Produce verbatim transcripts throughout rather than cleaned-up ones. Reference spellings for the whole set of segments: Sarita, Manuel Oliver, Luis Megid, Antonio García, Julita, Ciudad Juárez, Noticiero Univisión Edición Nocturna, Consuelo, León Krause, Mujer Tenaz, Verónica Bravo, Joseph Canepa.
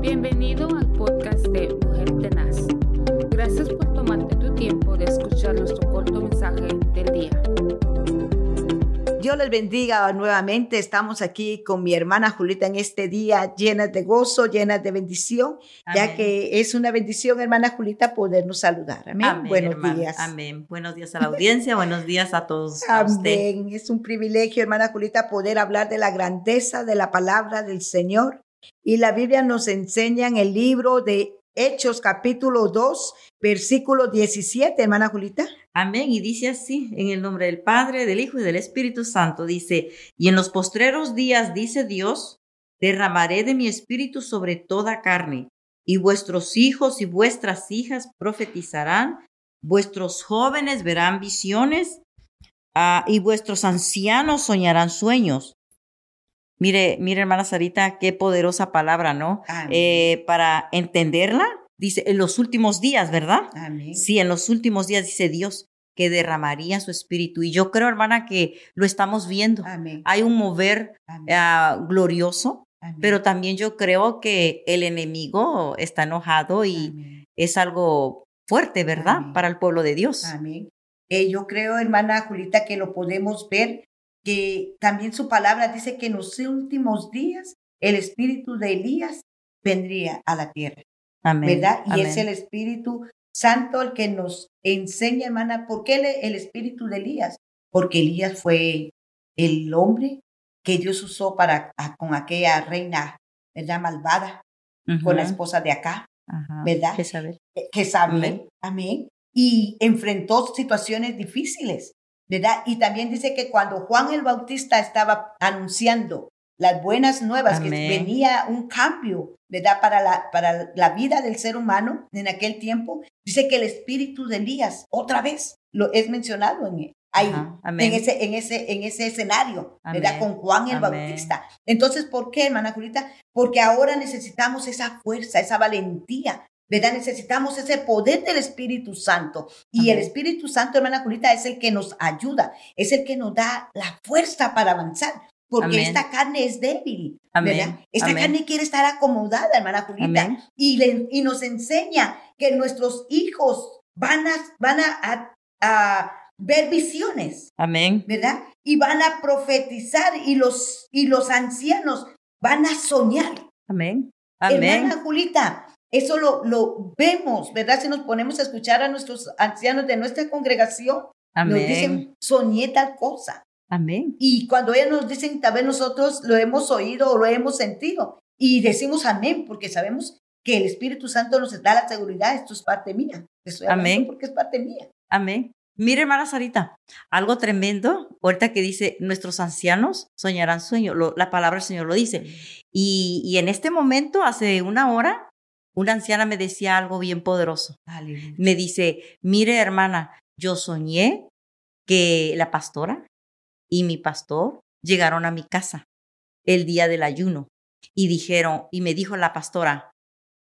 Bienvenido al podcast de Mujer Tenaz. Gracias por tomarte tu tiempo de escuchar nuestro corto mensaje del día. Dios les bendiga nuevamente. Estamos aquí con mi hermana Julita en este día llenas de gozo, llenas de bendición. Amén. Ya que es una bendición, hermana Julita, podernos saludar. Amén. Amén, buenos hermano. días. Amén. Buenos días a la audiencia, buenos días a todos. Amén. A usted. Es un privilegio, hermana Julita, poder hablar de la grandeza de la palabra del Señor. Y la Biblia nos enseña en el libro de Hechos, capítulo dos, versículo diecisiete, hermana Julita. Amén. Y dice así, en el nombre del Padre, del Hijo y del Espíritu Santo, dice, y en los postreros días, dice Dios, derramaré de mi espíritu sobre toda carne, y vuestros hijos y vuestras hijas profetizarán, vuestros jóvenes verán visiones, uh, y vuestros ancianos soñarán sueños. Mire, mire, hermana Sarita, qué poderosa palabra, ¿no? Eh, para entenderla, dice, en los últimos días, ¿verdad? Amén. Sí, en los últimos días, dice Dios, que derramaría su espíritu. Y yo creo, hermana, que lo estamos viendo. Amén. Hay un mover uh, glorioso, amén, pero también yo creo que el enemigo está enojado y amén, es algo fuerte, ¿verdad? Amén. Para el pueblo de Dios. Amén. Eh, yo creo, hermana Julita, que lo podemos ver, que también su palabra dice que en los últimos días el espíritu de Elías vendría a la tierra. Amén. ¿Verdad? Y amén, es el Espíritu Santo el que nos enseña, hermana, ¿por qué el, el espíritu de Elías? Porque Elías fue el hombre que Dios usó para a, con aquella reina, ¿verdad?, malvada, uh-huh, con la esposa de acá, uh-huh, ¿verdad? Jezabel. Jezabel, amén. Amén. Y enfrentó situaciones difíciles, ¿verdad? Y también dice que cuando Juan el Bautista estaba anunciando las buenas nuevas, amén, que venía un cambio, ¿verdad?, para la, para la vida del ser humano en aquel tiempo, dice que el espíritu de Elías, otra vez, lo es mencionado en, ahí, en, ese, en, ese, en ese escenario, amén, ¿verdad?, con Juan el, amén, Bautista. Entonces, ¿por qué, hermana Julita? Porque ahora necesitamos esa fuerza, esa valentía, ¿verdad? Necesitamos ese poder del Espíritu Santo. Y amén, el Espíritu Santo, hermana Julita, es el que nos ayuda, es el que nos da la fuerza para avanzar, porque amén, esta carne es débil, amén, ¿verdad? Esta amén, carne quiere estar acomodada, hermana Julita, y, le, y nos enseña que nuestros hijos van a, van a, a, a ver visiones, amén, ¿verdad? Y van a profetizar y los, y los ancianos van a soñar. Amén. Amén. Hermana Julita, eso lo, lo vemos, ¿verdad? Si nos ponemos a escuchar a nuestros ancianos de nuestra congregación, amén, nos dicen, soñé tal cosa. Amén. Y cuando ellos nos dicen, tal vez nosotros lo hemos oído o lo hemos sentido, y decimos amén, porque sabemos que el Espíritu Santo nos da la seguridad, esto es parte mía. Estoy amén, porque es parte mía. Amén. Mire, hermana Sarita, algo tremendo, ahorita que dice, nuestros ancianos soñarán sueños, la palabra del Señor lo dice. Y, y en este momento, hace una hora, una anciana me decía algo bien poderoso. Aleluya. Me dice, mire, hermana, yo soñé que la pastora y mi pastor llegaron a mi casa el día del ayuno y dijeron, y me dijo la pastora,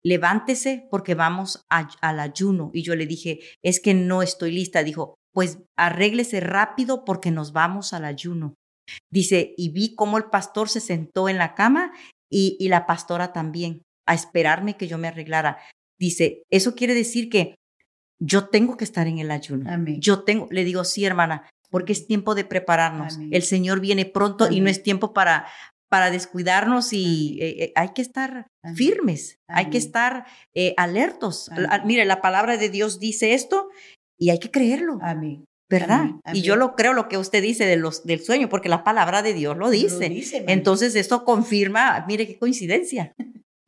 levántese porque vamos a, al ayuno. Y yo le dije, es que no estoy lista. Dijo, pues arréglese rápido porque nos vamos al ayuno. Dice, y vi cómo el pastor se sentó en la cama y, y la pastora también, a esperarme que yo me arreglara. Dice, eso quiere decir que yo tengo que estar en el ayuno. Amén. Yo tengo, le digo, sí, hermana, porque es tiempo de prepararnos. Amén. El Señor viene pronto, amén, y no es tiempo para, para descuidarnos y eh, hay que estar, amén, firmes, amén, hay que estar eh, alertos. La, mire, la palabra de Dios dice esto y hay que creerlo. Amén. ¿Verdad? Amén, amén. Y yo lo creo, lo que usted dice de los, del sueño, porque la palabra de Dios lo dice. Lo dice, entonces, esto confirma, mire qué coincidencia.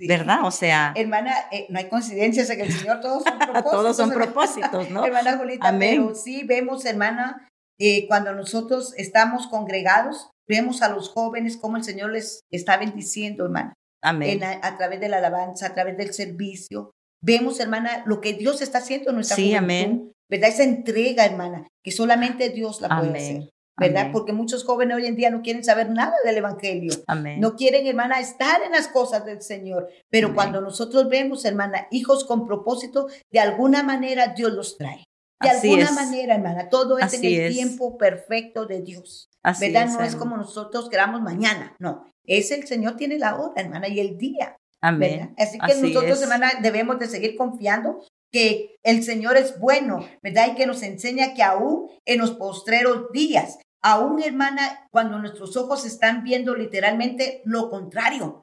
Sí. ¿Verdad? O sea... Hermana, eh, no hay coincidencias en el Señor, todos son propósitos. Todos son propósitos, ¿no? Hermana Julita, amén, pero sí vemos, hermana, eh, cuando nosotros estamos congregados, vemos a los jóvenes cómo el Señor les está bendiciendo, hermana. Amén. En la, a través de la alabanza, a través del servicio. Vemos, hermana, lo que Dios está haciendo en nuestra vida. Sí, juventud, amén. ¿Verdad? Esa entrega, hermana, que solamente Dios la amén, puede hacer. ¿Verdad? Amén. Porque muchos jóvenes hoy en día no quieren saber nada del evangelio. Amén. No quieren, hermana, estar en las cosas del Señor. Pero amén, cuando nosotros vemos, hermana, hijos con propósito, de alguna manera Dios los trae. De así alguna es, manera, hermana. Todo es así en el es, tiempo perfecto de Dios. Así ¿verdad? Es, no hermana, es como nosotros queramos mañana. No. Es el Señor tiene la hora, hermana, y el día. Amén. Así que Así nosotros, es. hermana, debemos de seguir confiando que el Señor es bueno, ¿verdad? Y que nos enseña que aún en los postreros días, aún, hermana, cuando nuestros ojos están viendo literalmente lo contrario.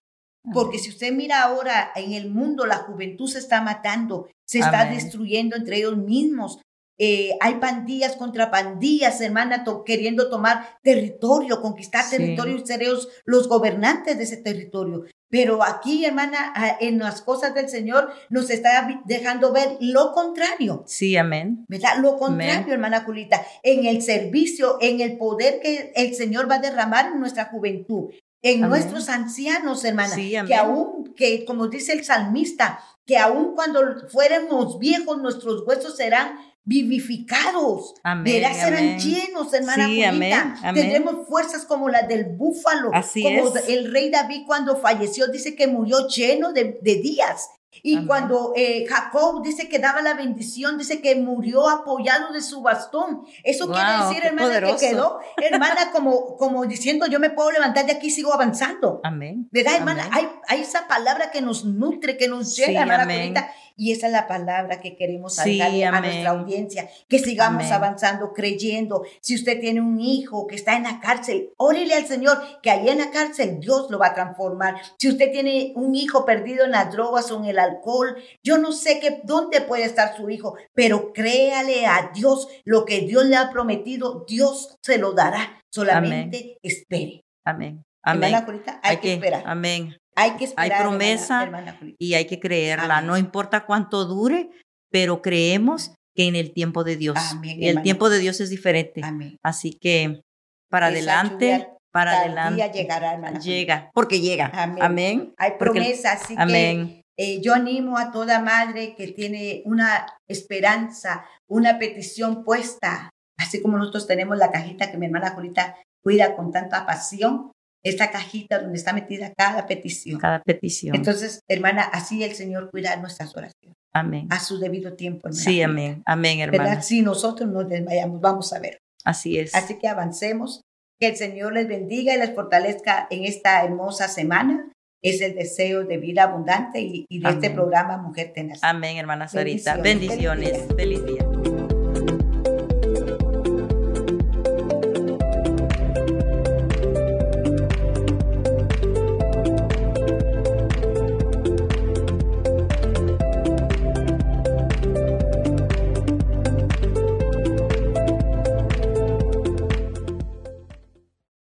Porque si usted mira ahora en el mundo, la juventud se está matando, se está Amén. destruyendo entre ellos mismos. Eh, hay pandillas contra pandillas, hermana, to queriendo tomar territorio, conquistar sí. territorio y ser ellos los gobernantes de ese territorio. Pero aquí, hermana, en las cosas del Señor nos está dejando ver lo contrario. Sí, amén. ¿Verdad? Lo contrario, amén. hermana Julita, en el servicio, en el poder que el Señor va a derramar en nuestra juventud, en amén. nuestros ancianos, hermana, sí, que aún, que como dice el salmista, que aún cuando fuéramos viejos, nuestros huesos serán vivificados, amén, verás, serán llenos, hermana sí, Julita, amén, tendremos fuerzas como las del búfalo, Así como es. el rey David cuando falleció, dice que murió lleno de, de días, y amén. cuando eh, Jacob dice que daba la bendición, dice que murió apoyado de su bastón, eso wow, quiere decir, hermana, poderoso. que quedó, hermana, como, como diciendo, yo me puedo levantar de aquí y sigo avanzando, amén, ¿verdad, hermana? Amén. Hay, hay esa palabra que nos nutre, que nos llena, sí, hermana amén. Julita. Y esa es la palabra que queremos darle sí, a nuestra audiencia, que sigamos amén. avanzando, creyendo. Si usted tiene un hijo que está en la cárcel, órele al Señor, que allá en la cárcel Dios lo va a transformar. Si usted tiene un hijo perdido en las drogas o en el alcohol, yo no sé qué, dónde puede estar su hijo, pero créale a Dios, lo que Dios le ha prometido, Dios se lo dará. Solamente amén. espere. Amén. Amén. Hermana Julita, hay, hay que esperar. Amén. Hay que esperar, hay promesa, hermana, hermana y hay que creerla. Amén. No importa cuánto dure, pero creemos que en el tiempo de Dios. Amén, el hermana. tiempo de Dios es diferente. Amén. Así que para Esa adelante, para adelante. Día llegará, hermana. Llega, porque llega. Amén. Amén. Hay promesa, porque, así amén. que eh, yo animo a toda madre que tiene una esperanza, una petición puesta, así como nosotros tenemos la cajita que mi hermana Julita cuida con tanta pasión. Esta cajita donde está metida cada petición. Cada petición. Entonces, hermana, así el Señor cuida nuestras oraciones. Amén. A su debido tiempo, hermana. Sí, amén. Amén, hermana. ¿Verdad? Si nosotros nos desmayamos, vamos a ver. Así es. Así que avancemos. Que el Señor les bendiga y les fortalezca en esta hermosa semana. Es el deseo de vida abundante y, y de amén. este programa Mujer Tenaz. Amén, hermana Sarita. Bendiciones. Bendiciones. Feliz día.